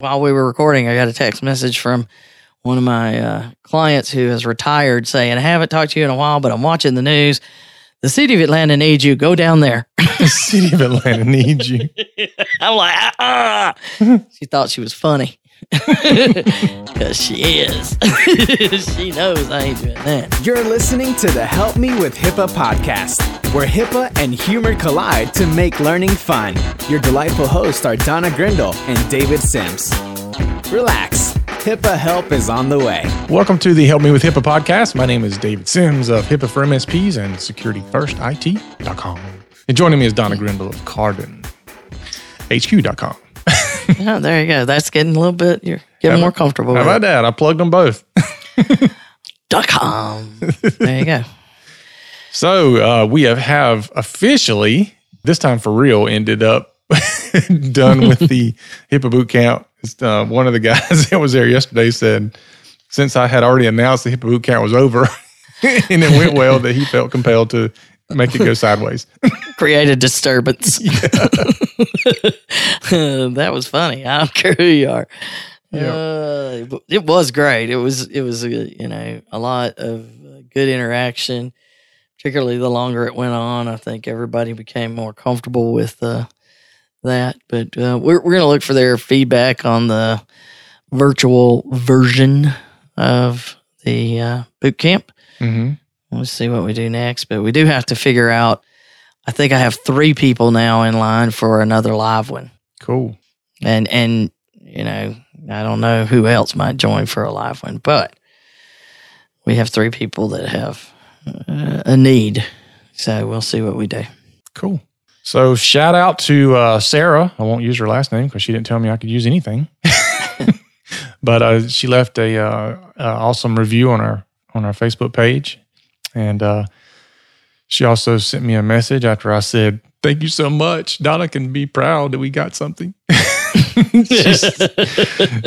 While we were recording, I got a text message from one of my clients who has retired saying, I haven't talked to you in a while, but I'm watching the news. The city of Atlanta needs you. Go down there. The city of Atlanta needs you. I'm like, ah. She thought she was funny. Because she is. She knows I ain't doing that. You're listening to the Help Me With HIPAA podcast, where HIPAA and humor collide to make learning fun. Your delightful hosts are Donna Grindle and David Sims. Relax. HIPAA help is on the way. Welcome to the Help Me With HIPAA podcast. My name is David Sims of HIPAA for MSPs and securityfirstit.com. And joining me is Donna Grindle of CarbonHQ.com. Oh, there you go. That's getting a little bit, you're getting more comfortable. How about that? I plugged them both. .com. There you go. So we have officially, this time for real, ended up done with the HIPAA boot camp. One of the guys that was there yesterday said, since I had already announced the HIPAA boot camp was over and it went well, that he felt compelled to make it go sideways. Create a disturbance. Yeah. That was funny. I don't care who you are. Yeah. It was great. It was a lot of good interaction, particularly the longer it went on. I think everybody became more comfortable with that. But we're going to look for their feedback on the virtual version of the boot camp. Mm-hmm. We'll see what we do next, but we do have to figure out. I think I have 3 people now in line for another live one. Cool. And I don't know who else might join for a live one, but we have 3 people that have a need. So we'll see what we do. Cool. So shout out to Sarah. I won't use her last name because she didn't tell me I could use anything. But she left a awesome review on our Facebook page. And she also sent me a message after I said, thank you so much. Donna can be proud that we got something.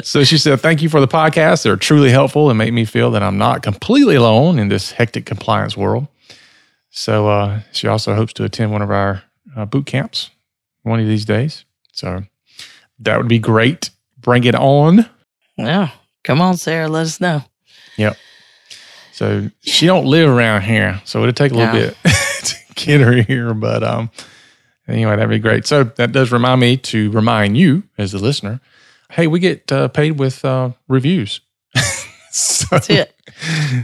So she said, thank you for the podcast. They're truly helpful and make me feel that I'm not completely alone in this hectic compliance world. So she also hopes to attend one of our boot camps one of these days. So that would be great. Bring it on. Yeah. Come on, Sarah. Let us know. Yep. So she don't live around here, so it'll take a little bit to get her here. But anyway, that'd be great. So that does remind me to remind you as the listener, hey, we get paid with reviews. So, that's it.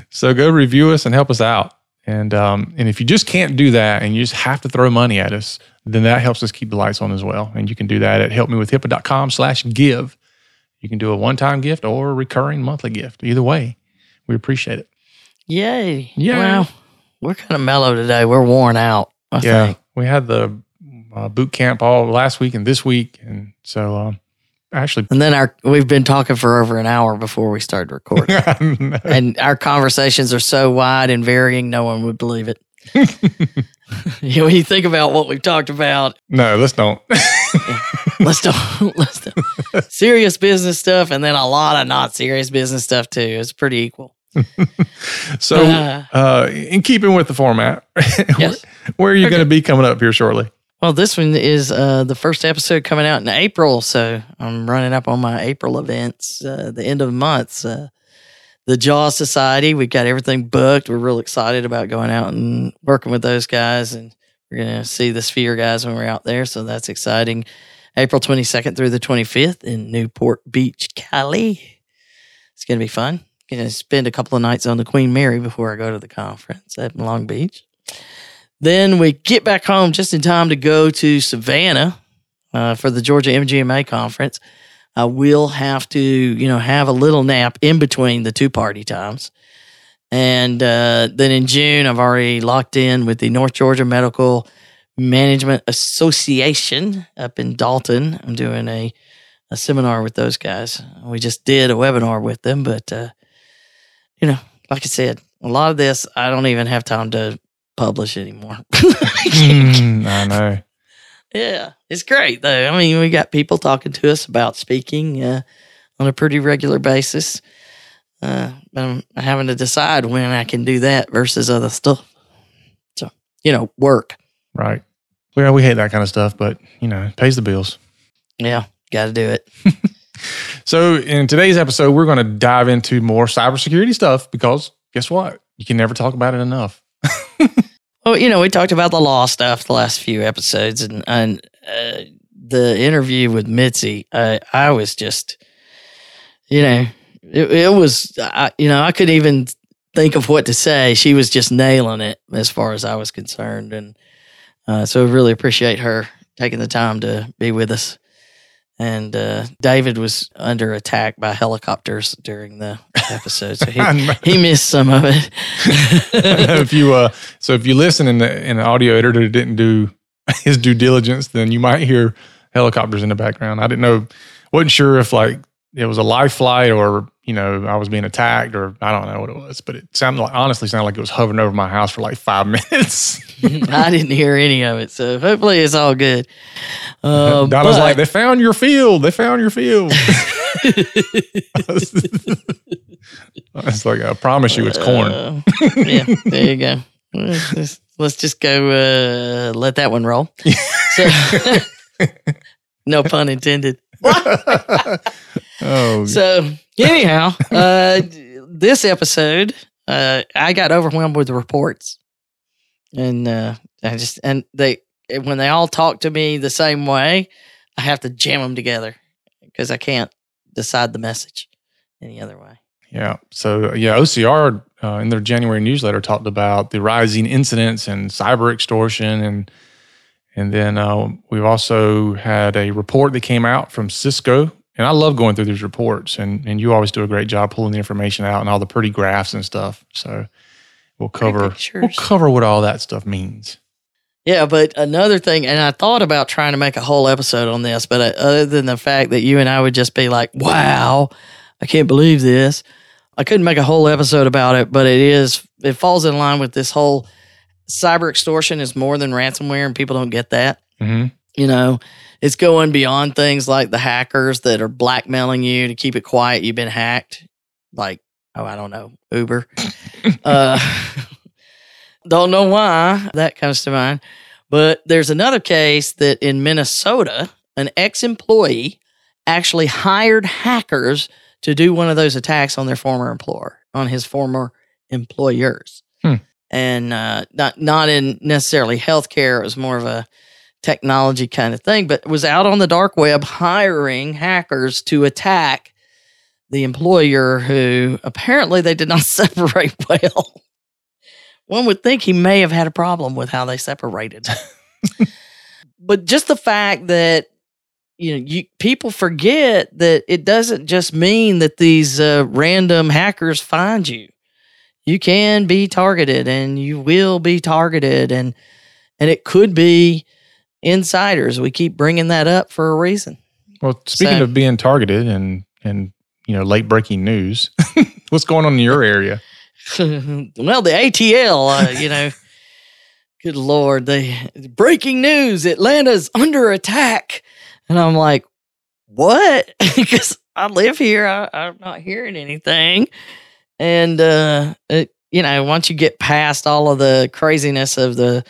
So go review us and help us out. And if you just can't do that and you just have to throw money at us, then that helps us keep the lights on as well. And you can do that at helpmewithhipaa.com/give. You can do a one-time gift or a recurring monthly gift. Either way, we appreciate it. Yay. Yeah. Well, we're kind of mellow today. We're worn out, I think. We had the boot camp all last week and this week. And so, actually. And then we've been talking for over an hour before we started recording. And our conversations are so wide and varying, no one would believe it. When you think about what we've talked about. No, let's don't. Let's don't. Serious business stuff and then a lot of not serious business stuff, too. It's pretty equal. So, in keeping with the format, yes. Where are you going to be coming up here shortly? Well, this one is the first episode coming out in April, so I'm running up on my April events. The end of the month, the JAWS Society. We've got everything booked. We're real excited about going out and working with those guys, and we're going to see the Sphere guys when we're out there. So that's exciting. April 22nd through the 25th in Newport Beach, Cali. It's going to be fun. Going to spend a couple of nights on the Queen Mary before I go to the conference at Long Beach. Then we get back home just in time to go to Savannah for the Georgia MGMA conference. I will have to, have a little nap in between the 2 party times. And then in June, I've already locked in with the North Georgia Medical Management Association up in Dalton. I'm doing a seminar with those guys. We just did a webinar with them, but... like I said, a lot of this, I don't even have time to publish anymore. I know. Yeah, it's great, though. I mean, we got people talking to us about speaking on a pretty regular basis. I'm having to decide when I can do that versus other stuff. So, work. Right. Well, we hate that kind of stuff, but, it pays the bills. Yeah, got to do it. So in today's episode, we're going to dive into more cybersecurity stuff because guess what? You can never talk about it enough. Well, you know, we talked about the law stuff the last few episodes, and the interview with Mitzi, I was just, you know, it was, I couldn't even think of what to say. She was just nailing it as far as I was concerned. And so I really appreciate her taking the time to be with us. And David was under attack by helicopters during the episode, so he missed some of it. If you listen and the audio editor didn't do his due diligence, then you might hear helicopters in the background. I wasn't sure if like it was a life flight or I was being attacked or I don't know what it was, but it honestly sounded like it was hovering over my house for like 5 minutes. I didn't hear any of it, so hopefully it's all good. Donna's like, they found your field. It's like, I promise you it's corn. Yeah, there you go. Let's just go let that one roll. So, no pun intended. Oh. So anyhow, this episode, I got overwhelmed with the reports, and when they all talk to me the same way, I have to jam them together because I can't decide the message any other way. Yeah. So OCR in their January newsletter talked about the rising incidents and cyber extortion and then we've also had a report that came out from Cisco. And I love going through these reports, and you always do a great job pulling the information out and all the pretty graphs and stuff. So we'll cover what all that stuff means. Yeah, but another thing, and I thought about trying to make a whole episode on this, but other than the fact that you and I would just be like, wow, I can't believe this. I couldn't make a whole episode about it, but it falls in line with this whole cyber extortion is more than ransomware, and people don't get that. Mm-hmm. It's going beyond things like the hackers that are blackmailing you to keep it quiet. You've been hacked. Like, I don't know, Uber. Don't know why that comes to mind. But there's another case that in Minnesota, an ex-employee actually hired hackers to do one of those attacks on their former employer, on his former employers. Hmm. And not in necessarily healthcare. It was more of a technology kind of thing, but was out on the dark web hiring hackers to attack the employer who apparently they did not separate well. One would think he may have had a problem with how they separated. But just the fact that, people forget that it doesn't just mean that these random hackers find you. You can be targeted and you will be targeted and it could be insiders. We keep bringing that up for a reason. Well, speaking of being targeted and late breaking news, what's going on in your area? Well, the ATL, good Lord, breaking news, Atlanta's under attack. And I'm like, what? Because I live here. I'm not hearing anything. And, once you get past all of the craziness of the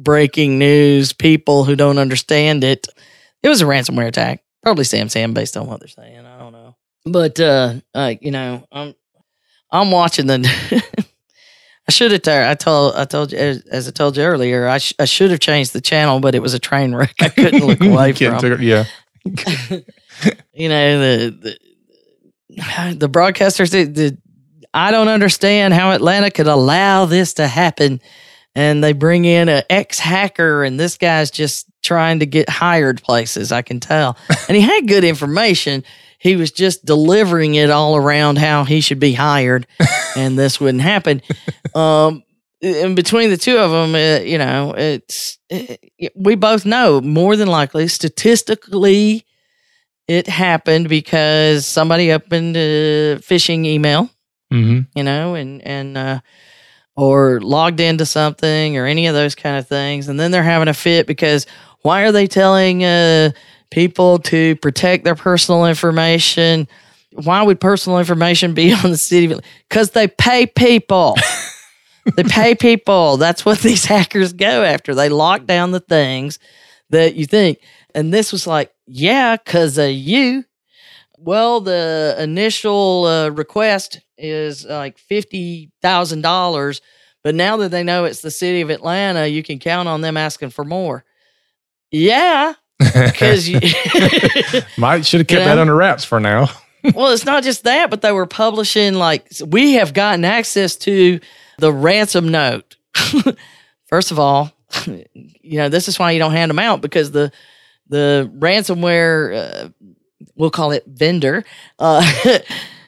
breaking news, people who don't understand it. It was a ransomware attack, probably SamSam, based on what they're saying. I don't know, but I'm watching the. I should have. I told you as I told you earlier. I should have changed the channel, but it was a train wreck. I couldn't look away from. Yeah. The broadcasters. I don't understand how Atlanta could allow this to happen. And they bring in an ex-hacker, and this guy's just trying to get hired places, I can tell. And he had good information. He was just delivering it all around how he should be hired, and this wouldn't happen. In between the two of them, we both know, more than likely, statistically, it happened because somebody opened a phishing email, mm-hmm. Or logged into something or any of those kind of things. And then they're having a fit because why are they telling people to protect their personal information? Why would personal information be on the city? Because they pay people. They pay people. That's what these hackers go after. They lock down the things that you think. And this was like, yeah, because of you. well, the initial request is like $50,000, but now that they know it's the city of Atlanta, you can count on them asking for more. Yeah. Because you might should have kept that under wraps for now. Well, it's not just that, but they were publishing like, we have gotten access to the ransom note. First of all, you know, this is why you don't hand them out, because the ransomware, we'll call it vendor,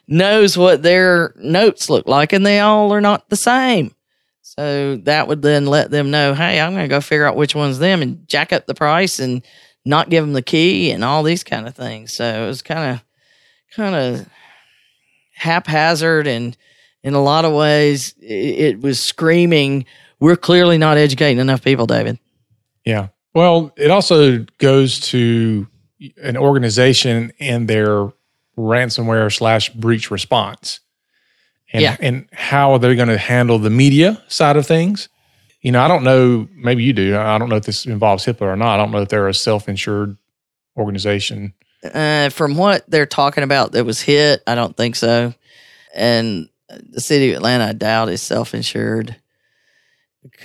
knows what their notes look like, and they all are not the same. So that would then let them know, hey, I'm going to go figure out which one's them and jack up the price and not give them the key and all these kind of things. So it was kind of haphazard, and in a lot of ways it was screaming, we're clearly not educating enough people, David. Yeah. Well, it also goes to an organization and their ransomware / breach response and how they're going to handle the media side of things. You know, I don't know, maybe you do. I don't know if this involves HIPAA or not. I don't know if they're a self-insured organization. From what they're talking about that was hit, I don't think so. And the city of Atlanta, I doubt, is self-insured.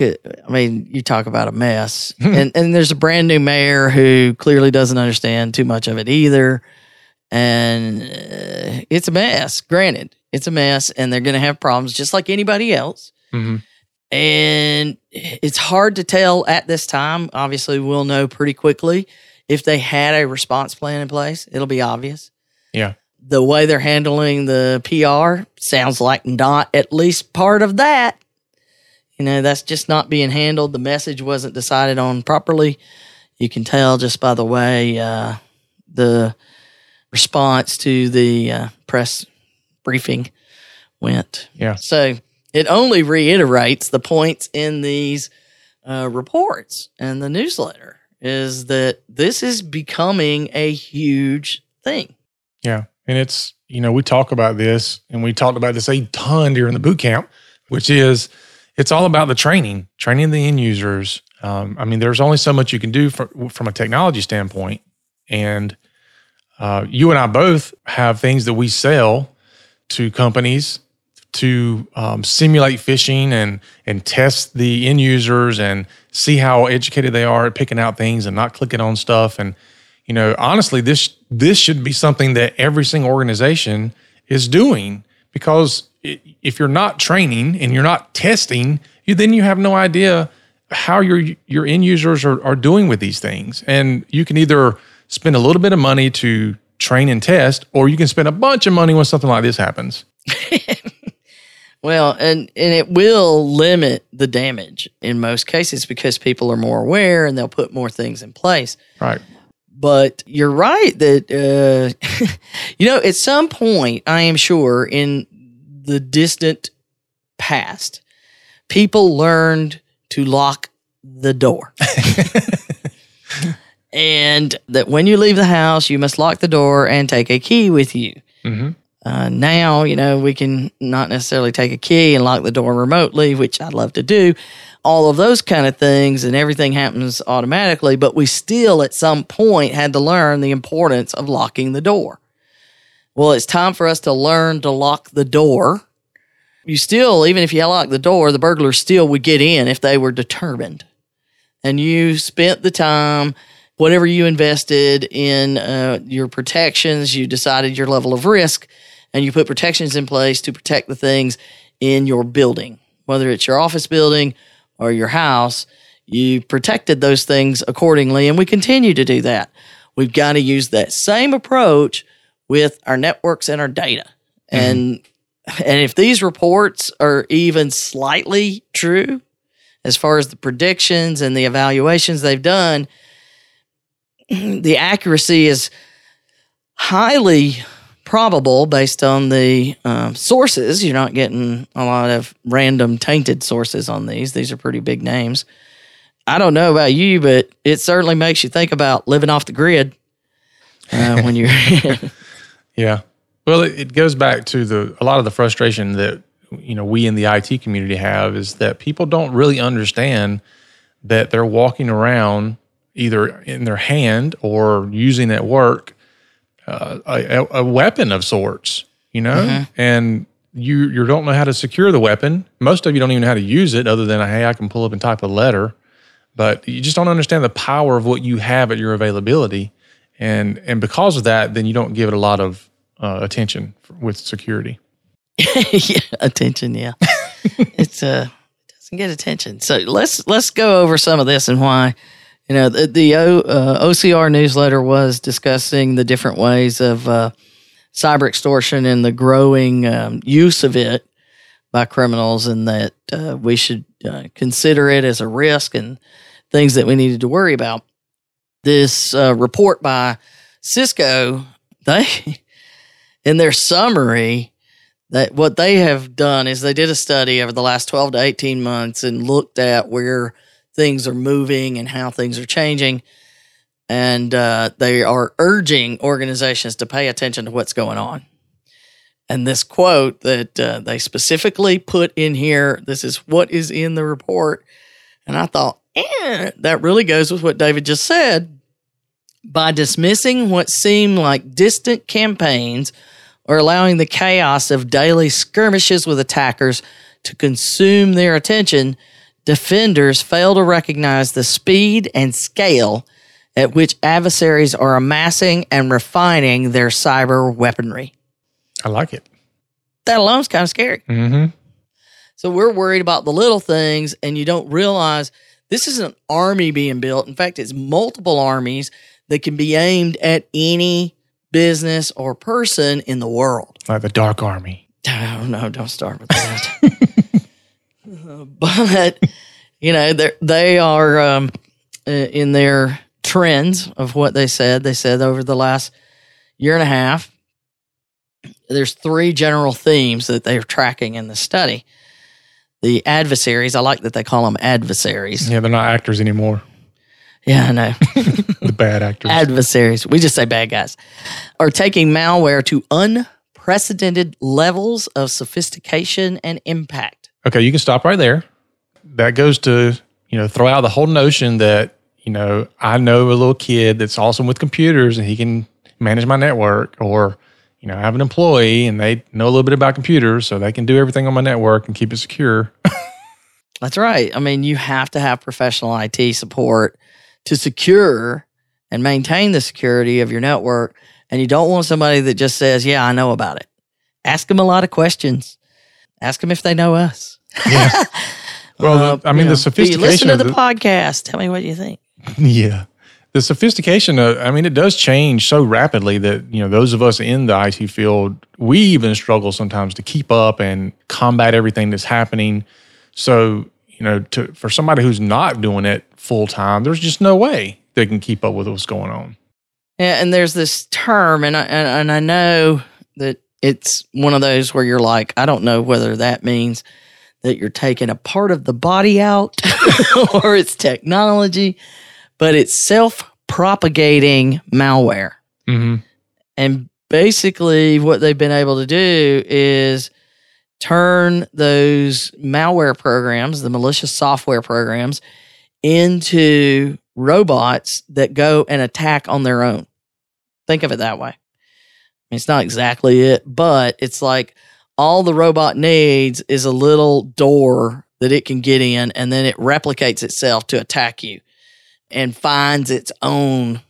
I mean, you talk about a mess. And there's a brand new mayor who clearly doesn't understand too much of it either. And it's a mess. Granted, it's a mess, and they're going to have problems just like anybody else. Mm-hmm. And it's hard to tell at this time. Obviously, we'll know pretty quickly. If they had a response plan in place, it'll be obvious. Yeah. The way they're handling the PR sounds like not at least part of that. You know, that's just not being handled. The message wasn't decided on properly. You can tell just by the way the response to the press briefing went. Yeah. So it only reiterates the points in these reports and the newsletter. Is that this is becoming a huge thing. Yeah. And it's, you know, we talk about this, and we talked about this a ton during the boot camp, which is it's all about the training the end users. I mean, there's only so much you can do from a technology standpoint. And you and I both have things that we sell to companies to simulate phishing and test the end users and see how educated they are at picking out things and not clicking on stuff. And, you know, honestly, this should be something that every single organization is doing, because if you're not training and you're not testing, then you have no idea how your end users are doing with these things. And you can either spend a little bit of money to train and test, or you can spend a bunch of money when something like this happens. Well, and it will limit the damage in most cases, because people are more aware and they'll put more things in place. Right. But you're right that, you know, at some point, I am sure in the distant past, people learned to lock the door. And that when you leave the house, you must lock the door and take a key with you. Mm-hmm. Now, you know, we can not necessarily take a key and lock the door remotely, which I'd love to do, all of those kind of things, and everything happens automatically, but we still at some point had to learn the importance of locking the door. Well, it's time for us to learn to lock the door. You still, even if you lock the door, the burglars still would get in if they were determined. And you spent the time, whatever you invested in your protections, you decided your level of risk, and you put protections in place to protect the things in your building, whether it's your office building or your house. You protected those things accordingly, and we continue to do that. We've got to use that same approach with our networks and our data. Mm-hmm. And if these reports are even slightly true, as far as the predictions and the evaluations they've done, the accuracy is highly probable based on the sources. You're not getting a lot of random tainted sources on these. These are pretty big names. I don't know about you, but it certainly makes you think about living off the grid when you're. Yeah. Well, it goes back to a lot of the frustration that, you know, we in the IT community have, is that people don't really understand that they're walking around either in their hand or using at work a weapon of sorts, you know, and you don't know how to secure the weapon. Most of you don't even know how to use it other than, hey, I can pull up and type a letter. But you just don't understand the power of what you have at your availability. And because of that, then you don't give it a lot of attention with security. It's it doesn't get attention. So let's go over some of this and why. You know, the OCR newsletter was discussing the different ways of cyber extortion and the growing use of it by criminals, and that we should consider it as a risk and things that we needed to worry about. This report by Cisco, in their summary, that what they have done is they did a study over the last 12 to 18 months and looked at where things are moving and how things are changing. And they are urging organizations to pay attention to what's going on. And this quote that they specifically put in here, this is what is in the report. And I thought, that really goes with what David just said. By dismissing what seem like distant campaigns or allowing the chaos of daily skirmishes with attackers to consume their attention, defenders fail to recognize the speed and scale at which adversaries are amassing and refining their cyber weaponry. I like it. That alone is kind of scary. Mm-hmm. So we're worried about the little things, and you don't realize this is an army being built. In fact, it's multiple armies that can be aimed at any business or person in the world. Like the dark army. Oh, no, don't start with that. But, you know, they are in their trends of what they said. They said over the last year and a half, there's three general themes that they're tracking in the study. The adversaries, I like that they call them adversaries. Yeah, they're not actors anymore. Yeah, I know. The bad actors. Adversaries, we just say bad guys, are taking malware to unprecedented levels of sophistication and impact. Okay, you can stop right there. That goes to, you know, throw out the whole notion that, you know, I know a little kid that's awesome with computers and he can manage my network, or, you know, I have an employee and they know a little bit about computers, so they can do everything on my network and keep it secure. That's right. I mean, you have to have professional IT support to secure and maintain the security of your network. And you don't want somebody that just says, yeah, I know about it. Ask them a lot of questions. Ask them if they know us. Yeah. Well, the sophistication. Listen to the podcast. Tell me what you think. Yeah. The sophistication, it does change so rapidly that, you know, those of us in the IT field, we even struggle sometimes to keep up and combat everything that's happening. So, you know, for somebody who's not doing it full time, there's just no way they can keep up with what's going on. Yeah, and there's this term, and I know that it's one of those where you're like, I don't know whether that means that you're taking a part of the body out or it's technology. But it's self-propagating malware. Mm-hmm. And basically what they've been able to do is turn those malware programs, the malicious software programs, into robots that go and attack on their own. Think of it that way. I mean, it's not exactly it, but it's like all the robot needs is a little door that it can get in, and then it replicates itself to attack you. And finds its own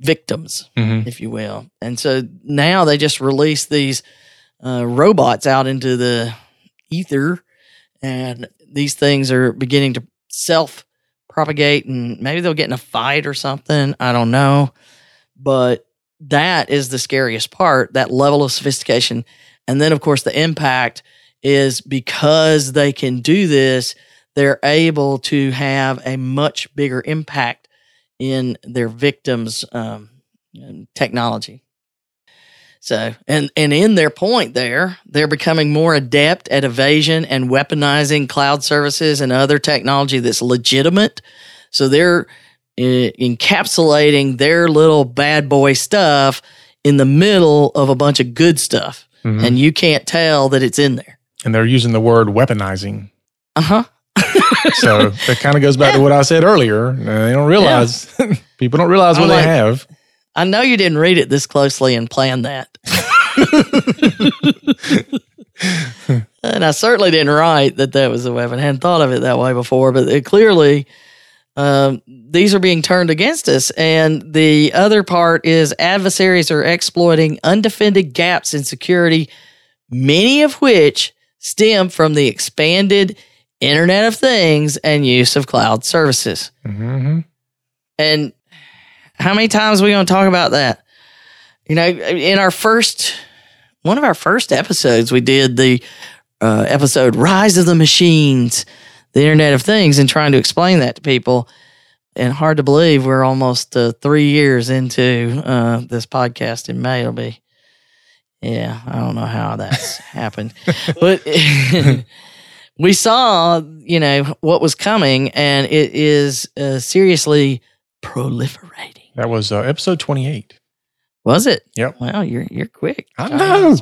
victims, if you will. And so now they just release these robots out into the ether, and these things are beginning to self-propagate, and maybe they'll get in a fight or something. I don't know. But that is the scariest part, that level of sophistication. And then, of course, the impact is because they can do this, they're able to have a much bigger impact in their victims' technology. So, and in their point there, they're becoming more adept at evasion and weaponizing cloud services and other technology that's legitimate. So they're encapsulating their little bad boy stuff in the middle of a bunch of good stuff. Mm-hmm. And you can't tell that it's in there. And they're using the word weaponizing. Uh-huh. So that kind of goes back to what I said earlier. They don't realize, people don't realize what they have. I know you didn't read it this closely and plan that. And I certainly didn't write that that was a weapon. I hadn't thought of it that way before, but it clearly these are being turned against us. And the other part is adversaries are exploiting undefended gaps in security, many of which stem from the expanded Internet of Things and use of cloud services. Mm-hmm. And how many times are we going to talk about that? You know, in our first, one of our first episodes, we did the episode Rise of the Machines, the Internet of Things, and trying to explain that to people. And hard to believe we're almost 3 years into this podcast in May. It'll be, yeah, I don't know how that's happened. But we saw, you know, what was coming, and it is seriously proliferating. That was episode 28. Was it? Yep. Wow, you're quick. I know.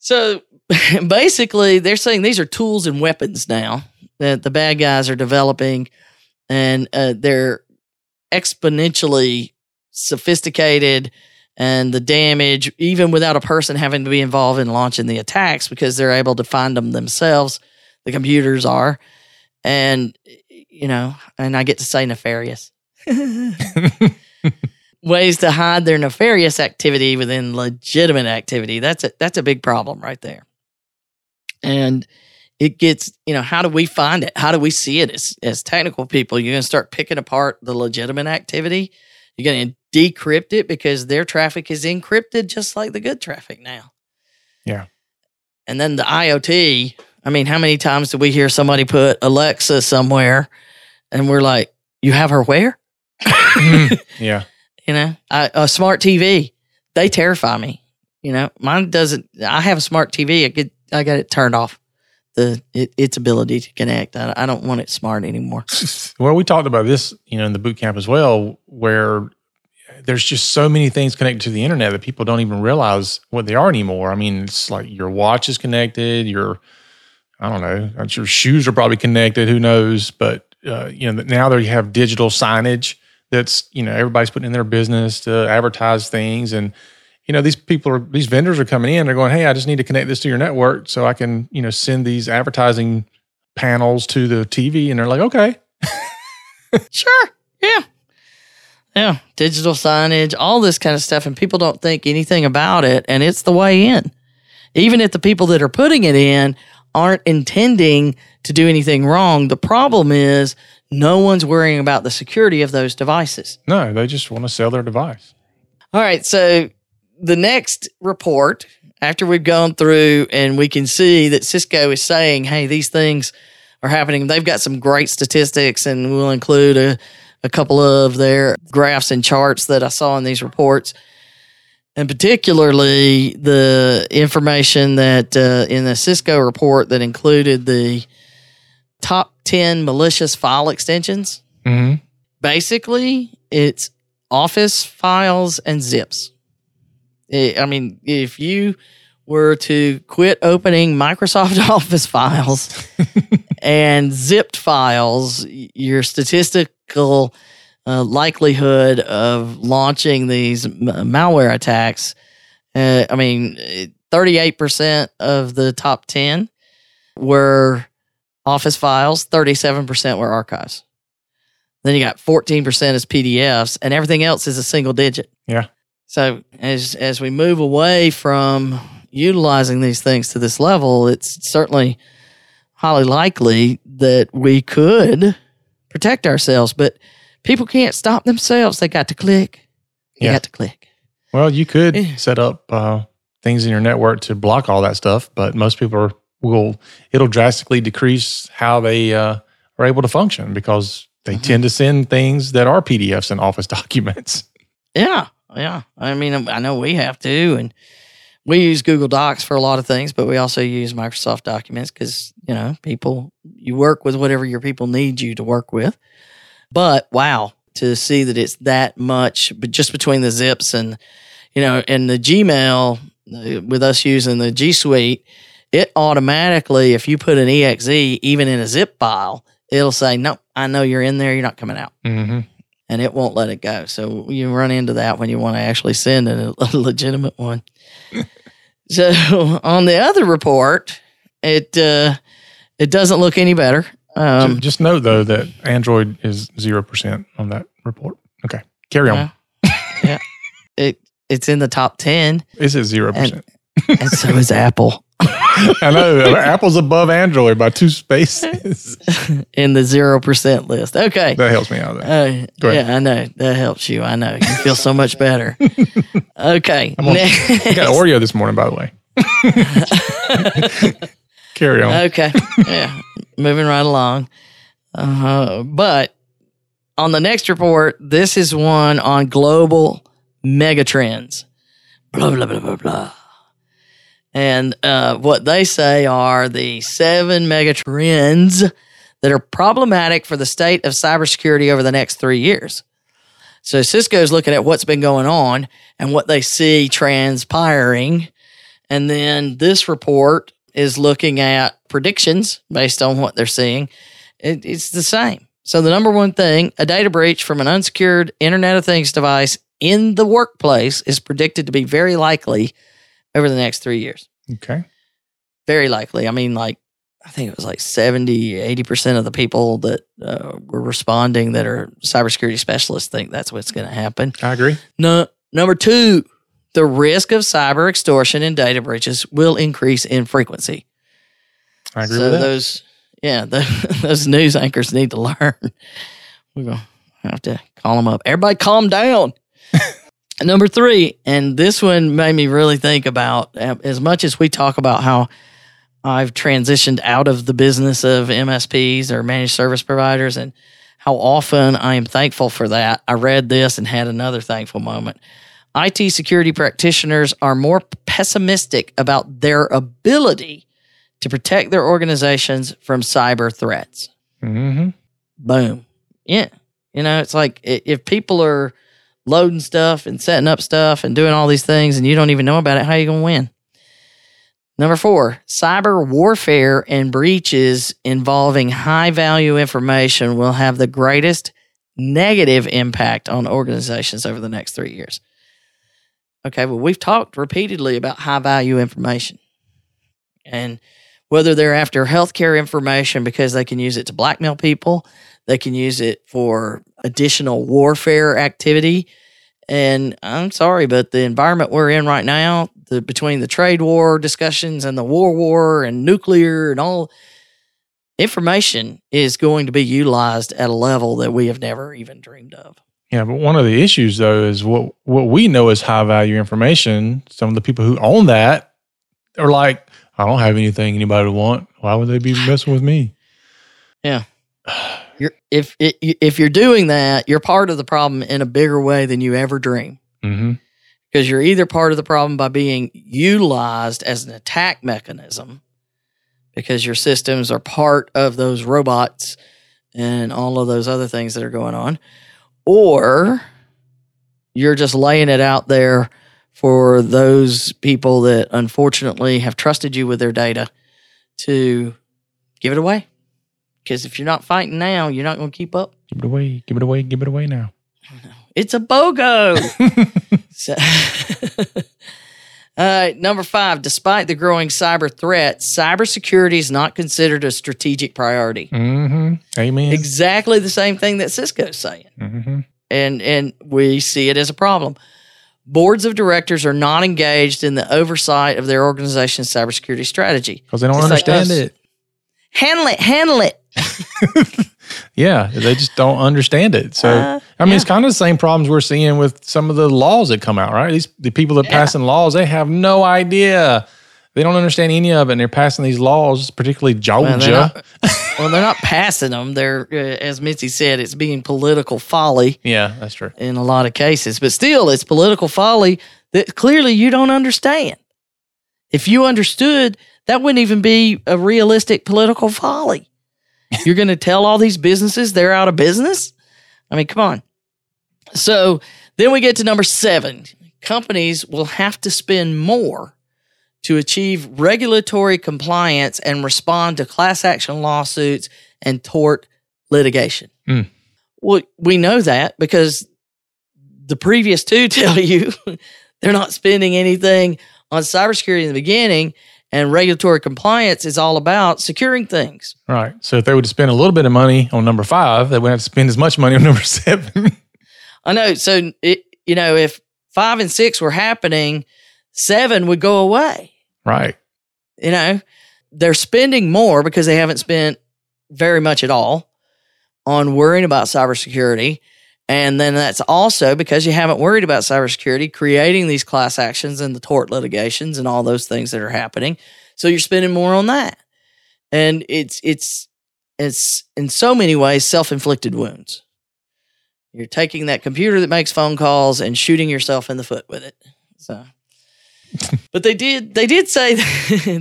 So basically, they're saying these are tools and weapons now that the bad guys are developing, and they're exponentially sophisticated, and the damage, even without a person having to be involved in launching the attacks, because they're able to find them themselves, the computers are, and, you know, and I get to say nefarious. Ways to hide their nefarious activity within legitimate activity. That's a big problem right there. And it gets, you know, how do we find it? How do we see it as technical people? You're going to start picking apart the legitimate activity. You're going to decrypt it because their traffic is encrypted just like the good traffic now. Yeah. And then the IoT, I mean, how many times do we hear somebody put Alexa somewhere and we're like, you have her where? Yeah. You know, a smart TV, they terrify me. You know, mine doesn't. I have a smart TV. I got it turned off. Its ability to connect. I don't want it smart anymore. Well, we talked about this, you know, in the boot camp as well, where there's just so many things connected to the internet that people don't even realize what they are anymore. I mean, it's like your watch is connected. I don't know, your shoes are probably connected. Who knows? But you know, now they have digital signage. That's, you know, everybody's putting in their business to advertise things. And, you know, these vendors are coming in, they're going, hey, I just need to connect this to your network so I can, you know, send these advertising panels to the TV. And they're like, okay. Sure. Yeah. Yeah. Digital signage, all this kind of stuff. And people don't think anything about it. And it's the way in. Even if the people that are putting it in aren't intending to do anything wrong, the problem is no one's worrying about the security of those devices. No, they just want to sell their device. All right, so the next report, after we've gone through and we can see that Cisco is saying, hey, these things are happening. They've got some great statistics, and we'll include a couple of their graphs and charts that I saw in these reports. And particularly the information that in the Cisco report that included the top 10 malicious file extensions. Mm-hmm. Basically, it's Office files and zips. I mean, if you were to quit opening Microsoft Office files and zipped files, your statistical likelihood of launching these malware attacks. I mean, 38% of the top 10 were Office files, 37% were archives. Then you got 14% is PDFs, and everything else is a single digit. Yeah. So as we move away from utilizing these things to this level, it's certainly highly likely that we could protect ourselves, but people can't stop themselves. They got to click. Got to click. Well, you could set up things in your network to block all that stuff, but most people it'll drastically decrease how they are able to function because they tend to send things that are PDFs and Office documents. Yeah, yeah. I mean, I know we have to, and we use Google Docs for a lot of things, but we also use Microsoft documents because, you know, people, you work with whatever your people need you to work with. But wow, to see that it's that much, but just between the zips and, you know, and the Gmail with us using the G Suite, it automatically, if you put an exe even in a zip file, it'll say, no, I know you're in there. You're not coming out. Mm-hmm. and it won't let it go. So you run into that when you want to actually send a legitimate one. So on the other report, it doesn't look any better. Just note, though, that Android is 0% on that report. Okay, carry on. Yeah. It's in the top 10. Is it 0%? And so is Apple. I know. Apple's above Android by 2 spaces. In the 0% list. Okay. That helps me out there. Go ahead. Yeah, I know. That helps you. I know. You feel so much better. Okay. I got Oreo this morning, by the way. Carry on. Okay. Yeah. Moving right along. But on the next report, this is one on global megatrends. Blah, blah, blah, blah, blah. And what they say are the 7 megatrends that are problematic for the state of cybersecurity over the next 3 years. So Cisco is looking at what's been going on and what they see transpiring. And then this report is looking at predictions based on what they're seeing. It's the same. So the number one thing, a data breach from an unsecured Internet of Things device in the workplace is predicted to be very likely over the next 3 years. Okay. Very likely. I mean, I think it was 70, 80% of the people that were responding that are cybersecurity specialists think that's what's going to happen. I agree. No, number 2, the risk of cyber extortion and data breaches will increase in frequency. I agree with that. Those news anchors need to learn. We're going to have to call them up. Everybody calm down. Number 3, and this one made me really think about, as much as we talk about how I've transitioned out of the business of MSPs or managed service providers and how often I am thankful for that, I read this and had another thankful moment. IT security practitioners are more pessimistic about their ability to protect their organizations from cyber threats. Mm-hmm. Boom. Yeah. You know, it's like if people are loading stuff and setting up stuff and doing all these things and you don't even know about it, how are you going to win? Number 4, cyber warfare and breaches involving high-value information will have the greatest negative impact on organizations over the next 3 years. Okay, well, we've talked repeatedly about high-value information and whether they're after healthcare information because they can use it to blackmail people, they can use it for additional warfare activity. And I'm sorry, but the environment we're in right now, between the trade war discussions and the war and nuclear and all, information is going to be utilized at a level that we have never even dreamed of. Yeah, but one of the issues, though, is what we know is high-value information. Some of the people who own that are like, I don't have anything anybody would want. Why would they be messing with me? Yeah. If you're doing that, you're part of the problem in a bigger way than you ever dream. Mm-hmm. Because you're either part of the problem by being utilized as an attack mechanism because your systems are part of those robots and all of those other things that are going on, or you're just laying it out there for those people that unfortunately have trusted you with their data to give it away. Because if you're not fighting now, you're not going to keep up. Give it away. Give it away. Give it away now. It's a BOGO. Number 5, despite the growing cyber threat, cybersecurity is not considered a strategic priority. Mm-hmm. Amen. Exactly the same thing that Cisco's saying. Mm-hmm. And we see it as a problem. Boards of directors are not engaged in the oversight of their organization's cybersecurity strategy. Because they don't understand it. Handle it. Yeah, they just don't understand it. So, it's kind of the same problems we're seeing with some of the laws that come out, right? The people that pass in laws, they have no idea. They don't understand any of it, and they're passing these laws, particularly Georgia. They're not passing them. They're, as Mitzi said, it's being political folly. Yeah, that's true. In a lot of cases. But still, it's political folly that clearly you don't understand. If you understood, that wouldn't even be a realistic political folly. You're going to tell all these businesses they're out of business? I mean, come on. So then we get to number 7. Companies will have to spend more to achieve regulatory compliance and respond to class action lawsuits and tort litigation. Mm. Well, we know that because the previous two tell you they're not spending anything on cybersecurity in the beginning, and regulatory compliance is all about securing things. Right. So if they would spend a little bit of money on number 5, they wouldn't have to spend as much money on number 7. I know. So, if 5 and 6 were happening, 7 would go away. Right. They're spending more because they haven't spent very much at all on worrying about cybersecurity. And then that's also because you haven't worried about cybersecurity, creating these class actions and the tort litigations and all those things that are happening. So you're spending more on that. And it's in so many ways self-inflicted wounds. You're taking that computer that makes phone calls and shooting yourself in the foot with it. So, but they did say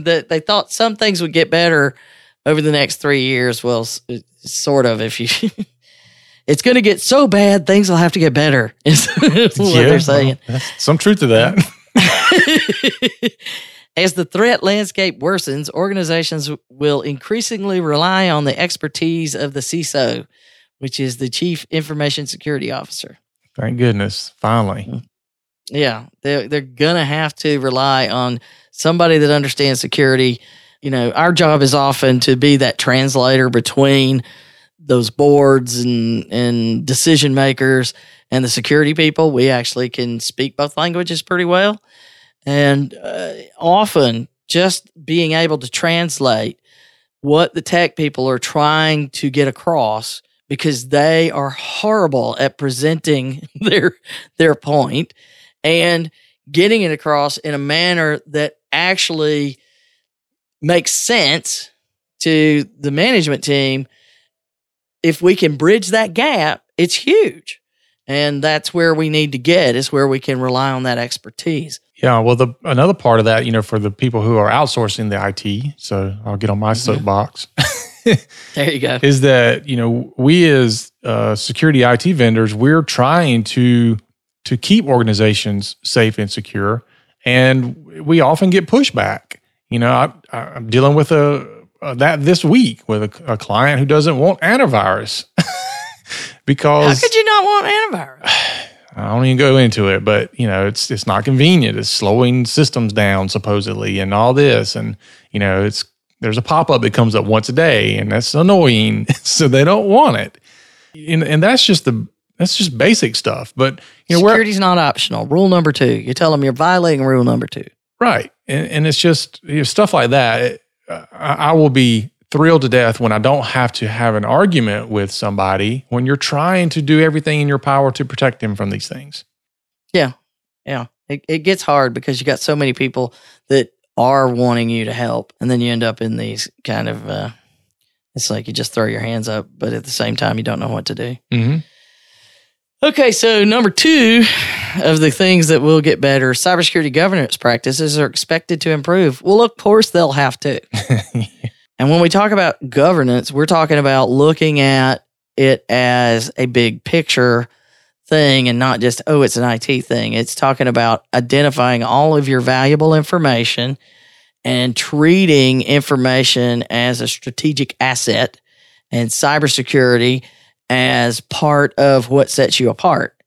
that they thought some things would get better over the next 3 years. Well, sort of. If you, it's going to get so bad, things will have to get better. Is what they're saying. Well, some truth to that. As the threat landscape worsens, organizations will increasingly rely on the expertise of the CISO, which is the Chief Information Security Officer. Thank goodness, finally. Yeah, they're going to have to rely on somebody that understands security. Our job is often to be that translator between those boards and decision makers and the security people. We actually can speak both languages pretty well. And often just being able to translate what the tech people are trying to get across, because they are horrible at presenting their point and getting it across in a manner that actually makes sense to the management team. If we can bridge that gap, it's huge. And that's where we need to get, is where we can rely on that expertise. Yeah, well, another part of that, for the people who are outsourcing the IT, so I'll get on my soapbox. There you go. Is that, we as security IT vendors, we're trying to keep organizations safe and secure, and we often get pushback. I'm dealing with this week with a client who doesn't want antivirus. Because how could you not want antivirus? I don't even go into it, but it's not convenient. It's slowing systems down supposedly, and all this, and there's a pop-up that comes up once a day, and that's annoying. So they don't want it, and that's just basic stuff. But security's not optional. Rule number 2. You tell them you're violating rule number 2, right? And it's just stuff like that. I will be thrilled to death when I don't have to have an argument with somebody when you're trying to do everything in your power to protect them from these things. Yeah, yeah. It gets hard because you got so many people that are wanting you to help, and then you end up in these kind of it's like you just throw your hands up, but at the same time you don't know what to do. Mm-hmm. Okay, so number 2 of the things that will get better, cybersecurity governance practices are expected to improve. Well, of course they'll have to. And when we talk about governance, we're talking about looking at it as a big picture thing and not just, it's an IT thing. It's talking about identifying all of your valuable information and treating information as a strategic asset, and cybersecurity as part of what sets you apart.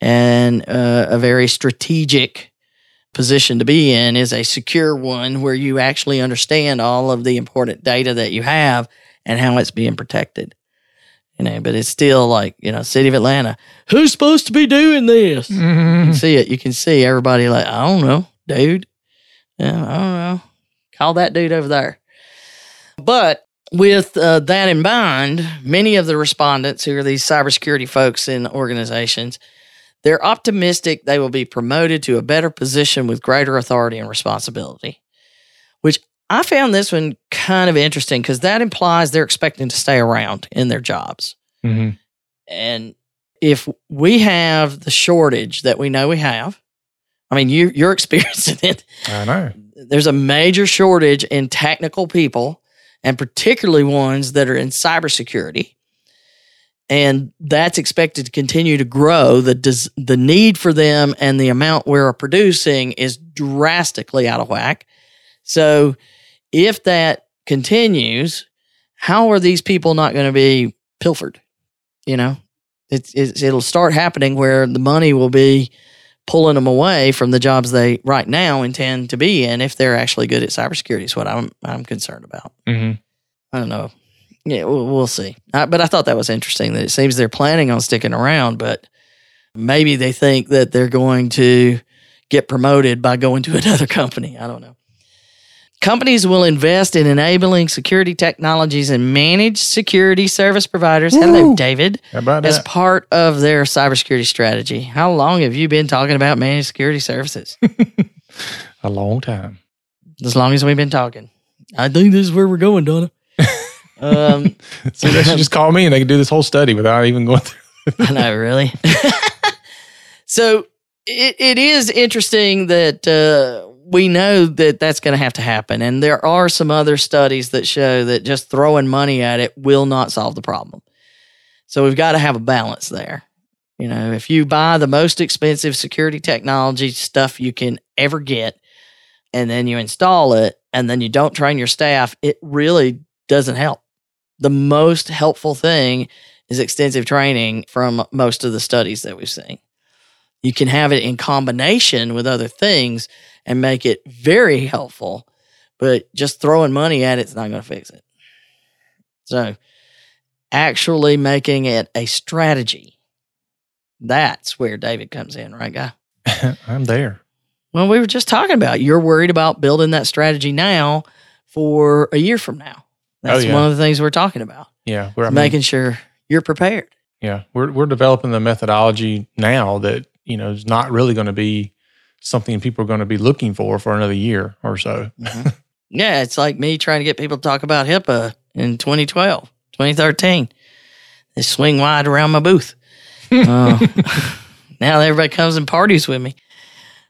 And a very strategic position to be in is a secure one where you actually understand all of the important data that you have and how it's being protected. But it's still like, City of Atlanta, who's supposed to be doing this? Mm-hmm. You can see everybody like, I don't know, dude. Yeah, I don't know. Call that dude over there. But with that in mind, many of the respondents who are these cybersecurity folks in organizations, they're optimistic they will be promoted to a better position with greater authority and responsibility, which I found this one kind of interesting because that implies they're expecting to stay around in their jobs. Mm-hmm. And if we have the shortage that we know we have, you're experiencing it. I know. There's a major shortage in technical people, and particularly ones that are in cybersecurity. And that's expected to continue to grow. The need for them and the amount we're producing is drastically out of whack. So if that continues, how are these people not going to be pilfered? It'll start happening where the money will be pulling them away from the jobs they right now intend to be in if they're actually good at cybersecurity is what I'm concerned about. Mm-hmm. I don't know. Yeah, we'll see. But I thought that was interesting that it seems they're planning on sticking around, but maybe they think that they're going to get promoted by going to another company. I don't know. Companies will invest in enabling security technologies and managed security service providers. Woo. Hello, David. How about that? As part of their cybersecurity strategy. How long have you been talking about managed security services? A long time. As long as we've been talking. I think this is where we're going, Donna. So they should just call me and they can do this whole study without even going through. I know, really. So it is interesting that... we know that that's going to have to happen. And there are some other studies that show that just throwing money at it will not solve the problem. So we've got to have a balance there. You know, if you buy the most expensive security technology stuff you can ever get, and then you install it, and then you don't train your staff, it really doesn't help. The most helpful thing is extensive training from most of the studies that we've seen. You can have it in combination with other things and make it very helpful, but just throwing money at it's not going to fix it. So actually making it a strategy, that's where David comes in, right, Guy? I'm there. Well, we were just talking about you're worried about building that strategy now for a year from now. That's one of the things we're talking about. Yeah. Making sure you're prepared. Yeah. We're developing the methodology now that, you know, is not really going to be something people are going to be looking for another year or so. Mm-hmm. Yeah, it's like me trying to get people to talk about HIPAA in 2012, 2013. They swing wide around my booth. Now everybody comes and parties with me.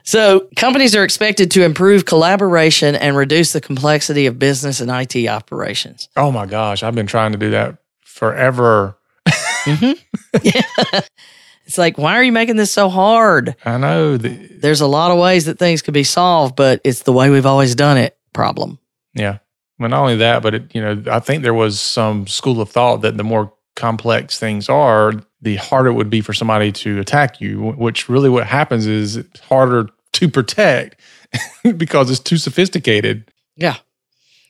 So companies are expected to improve collaboration and reduce the complexity of business and IT operations. Oh, my gosh. I've been trying to do that forever. Mm-hmm. Yeah. It's like, why are you making this so hard? I know. There's a lot of ways that things could be solved, but it's the way we've always done it problem. Yeah. Well, not only that, but it, you know, I think there was some school of thought that the more complex things are, the harder it would be for somebody to attack you, which really what happens is it's harder to protect because it's too sophisticated. Yeah.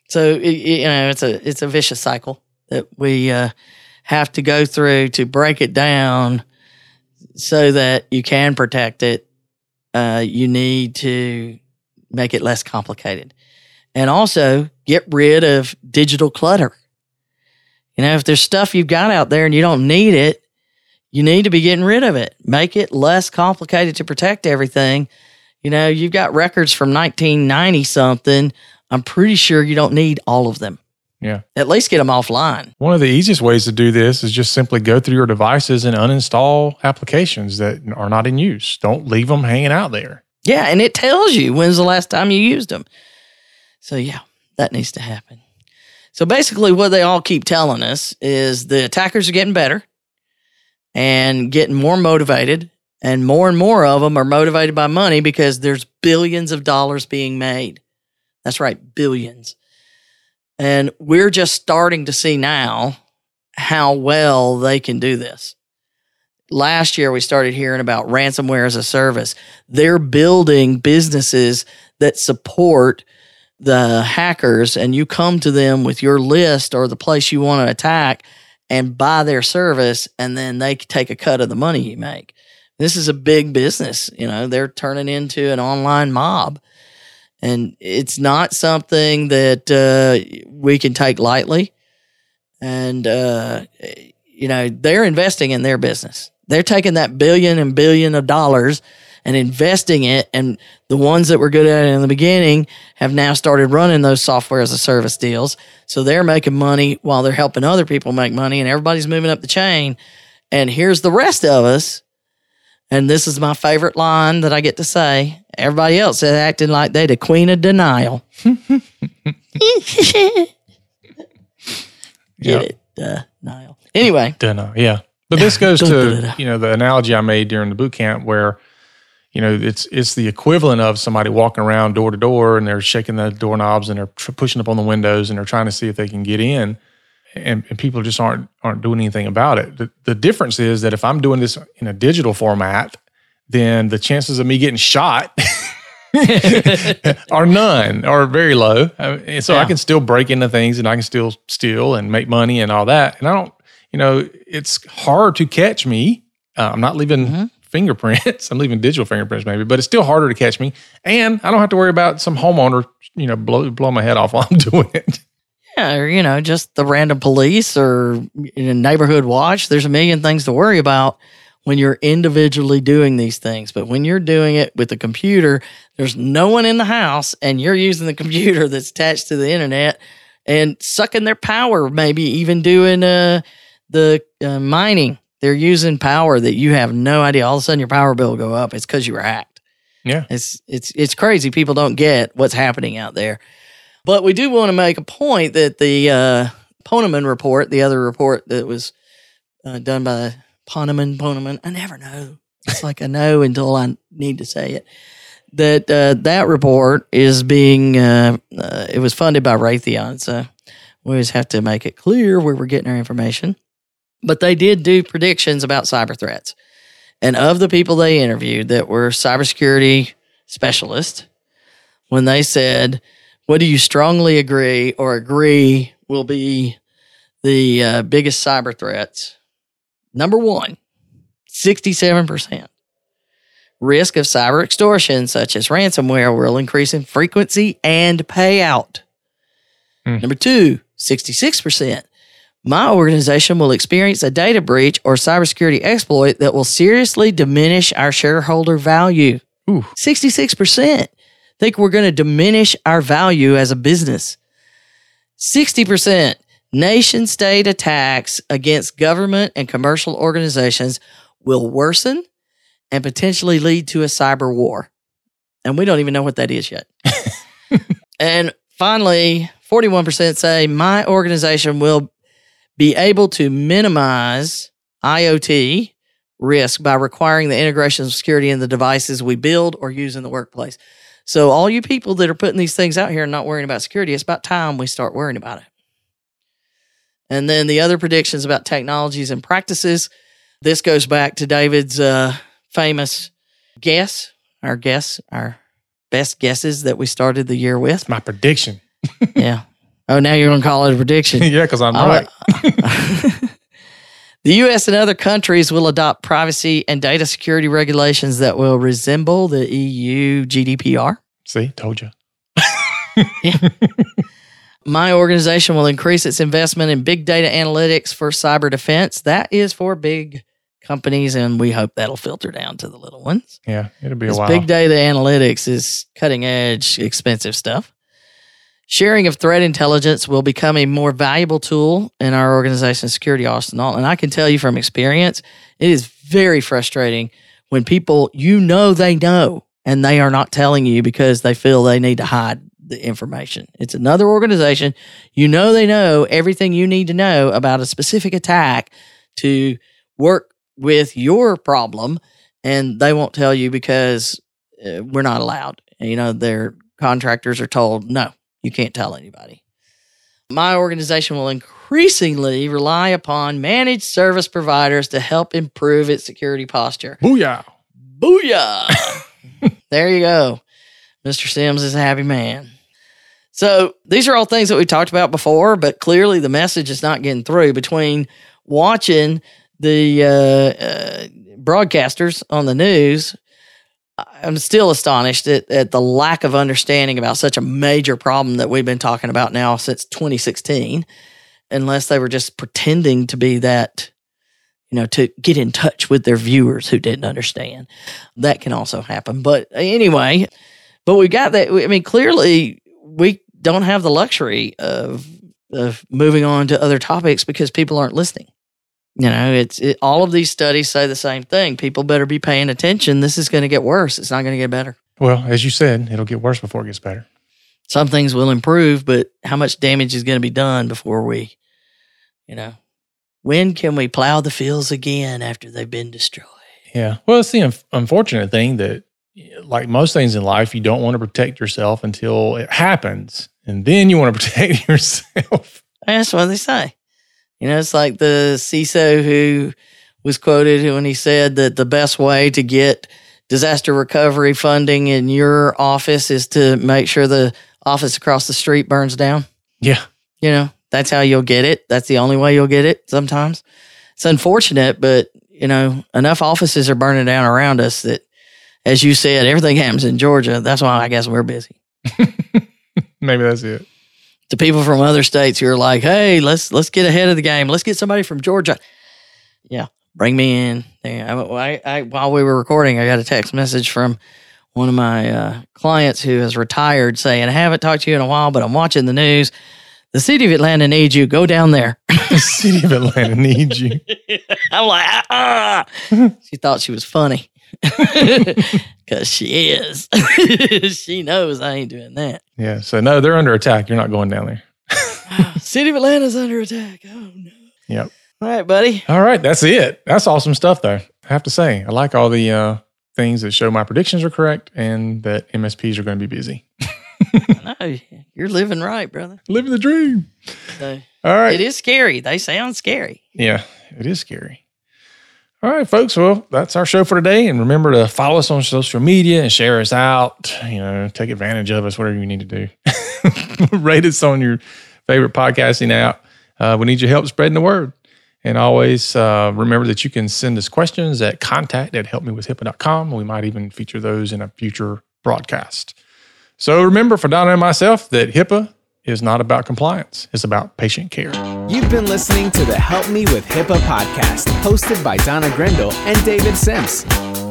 So, you know, it's a vicious cycle that we have to go through to break it down. So that you can protect it, you need to make it less complicated. And also, get rid of digital clutter. You know, if there's stuff you've got out there and you don't need it, you need to be getting rid of it. Make it less complicated to protect everything. You know, you've got records from 1990-something. I'm pretty sure you don't need all of them. Yeah. At least get them offline. One of the easiest ways to do this is just simply go through your devices and uninstall applications that are not in use. Don't leave them hanging out there. Yeah, and it tells you when's the last time you used them. So, yeah, that needs to happen. So, basically, what they all keep telling us is the attackers are getting better and getting more motivated, and more of them are motivated by money because there's billions of dollars being made. That's right, billions. And we're just starting to see now how well they can do this. Last year, we started hearing about ransomware as a service. They're building businesses that support the hackers, and you come to them with your list or the place you want to attack and buy their service, and then they take a cut of the money you make. This is a big business. You know, they're turning into an online mob. And it's not something that we can take lightly. And, you know, they're investing in their business. They're taking that billion and billion of dollars and investing it. And the ones that were good at it in the beginning have now started running those software as a service deals. So they're making money while they're helping other people make money. And everybody's moving up the chain. And here's the rest of us. And this is my favorite line that I get to say. Everybody else is acting like they the queen of denial. Get it? Denial. Anyway. Denial, yeah. But this goes to, you know, the analogy I made during the boot camp where, you know, it's the equivalent of somebody walking around door to door and they're shaking the doorknobs and they're pushing up on the windows and they're trying to see if they can get in. and people just aren't doing anything about it. The difference is that if I'm doing this in a digital format, then the chances of me getting shot are none or very low. And so I can still break into things and I can still steal and make money and all that. And I don't, it's hard to catch me. I'm not leaving fingerprints. I'm leaving digital fingerprints maybe, but it's still harder to catch me. And I don't have to worry about some homeowner, blow my head off while I'm doing it. Yeah, or, just the random police or neighborhood watch. There's a million things to worry about when you're individually doing these things. But when you're doing it with the computer, there's no one in the house and you're using the computer that's attached to the internet and sucking their power, maybe even doing the mining. They're using power that you have no idea. All of a sudden your power bill go up. It's because you were hacked. Yeah. It's crazy. People don't get what's happening out there. But we do want to make a point that the Ponemon report, the other report that was done by Ponemon, I never know. It's like I know until I need to say it. That report is being, it was funded by Raytheon. So we always have to make it clear where we're getting our information. But they did do predictions about cyber threats. And of the people they interviewed that were cybersecurity specialists, when they said, what do you strongly agree or agree will be the biggest cyber threats? Number one, 67%. Risk of cyber extortion, such as ransomware, will increase in frequency and payout. Number two, 66%. My organization will experience a data breach or cybersecurity exploit that will seriously diminish our shareholder value. 66%. Think we're going to diminish our value as a business. 60%, nation-state attacks against government and commercial organizations will worsen and potentially lead to a cyber war. And we don't even know what that is yet. And finally, 41% say my organization will be able to minimize IoT risk by requiring the integration of security in the devices we build or use in the workplace. So all you people that are putting these things out here and not worrying about security, it's about time we start worrying about it. And then the other predictions about technologies and practices, this goes back to David's famous guess, our best guesses that we started the year with. It's my prediction. Yeah. Oh, now you're going to call it a prediction. Yeah, because I'm right. The U.S. and other countries will adopt privacy and data security regulations that will resemble the EU GDPR. See, told you. Yeah. My organization will increase its investment in big data analytics for cyber defense. That is for big companies, and we hope that'll filter down to the little ones. Yeah, it'll be a while. Big data analytics is cutting-edge, expensive stuff. Sharing of threat intelligence will become a more valuable tool in our organization's security arsenal. And I can tell you from experience, it is very frustrating when people, they know, and they are not telling you because they feel they need to hide the information. It's another organization. They know everything you need to know about a specific attack to work with your problem, and they won't tell you because we're not allowed. Their contractors are told, no. You can't tell anybody. My organization will increasingly rely upon managed service providers to help improve its security posture. Booyah. Booyah. There you go. Mr. Sims is a happy man. So these are all things that we talked about before, but clearly the message is not getting through between watching the broadcasters on the news. I'm still astonished at the lack of understanding about such a major problem that we've been talking about now since 2016, unless they were just pretending to be that, to get in touch with their viewers who didn't understand. That can also happen. But anyway, we got that. I mean, clearly we don't have the luxury of moving on to other topics because people aren't listening. All of these studies say the same thing. People better be paying attention. This is going to get worse. It's not going to get better. Well, as you said, it'll get worse before it gets better. Some things will improve, but how much damage is going to be done before when can we plow the fields again after they've been destroyed? Yeah. Well, it's the unfortunate thing that, like most things in life, you don't want to protect yourself until it happens. And then you want to protect yourself. That's what they say. You know, it's like the CISO who was quoted when he said that the best way to get disaster recovery funding in your office is to make sure the office across the street burns down. Yeah. You know, that's how you'll get it. That's the only way you'll get it sometimes. It's unfortunate, but, you know, enough offices are burning down around us that, as you said, everything happens in Georgia. That's why I guess we're busy. Maybe that's it. To people from other states who are like, hey, let's get ahead of the game. Let's get somebody from Georgia. Yeah, bring me in. I while we were recording, I got a text message from one of my clients who has retired saying, I haven't talked to you in a while, but I'm watching the news. The city of Atlanta needs you. Go down there. The city of Atlanta needs you. I'm like, ah. She thought she was funny. Because she is. She knows I ain't doing that. Yeah. So, no, they're under attack. You're not going down there. City of Atlanta's under attack. Oh, no. Yep. All right, buddy. All right. That's it. That's awesome stuff, though. I have to say, I like all the things that show my predictions are correct and that MSPs are going to be busy. I know. You're living right, brother. Living the dream. So, all right. It is scary. They sound scary. Yeah, it is scary. All right, folks. Well, that's our show for today. And remember to follow us on social media and share us out. You know, take advantage of us, whatever you need to do. Rate us on your favorite podcasting app. We need your help spreading the word. And always remember that you can send us questions at contact@helpmewithhipaa.com. We might even feature those in a future broadcast. So remember, for Donna and myself, that HIPAA is not about compliance. It's about patient care. You've been listening to the Help Me With HIPAA podcast, hosted by Donna Grendel and David Sims.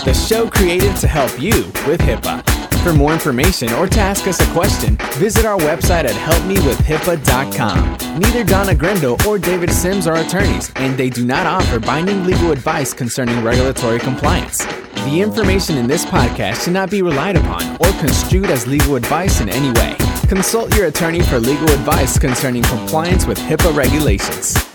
The show created to help you with HIPAA. For more information or to ask us a question, visit our website at helpmewithhipaa.com. Neither Donna Grendel or David Sims are attorneys, and they do not offer binding legal advice concerning regulatory compliance. The information in this podcast should not be relied upon or construed as legal advice in any way. Consult your attorney for legal advice concerning compliance with HIPAA regulations.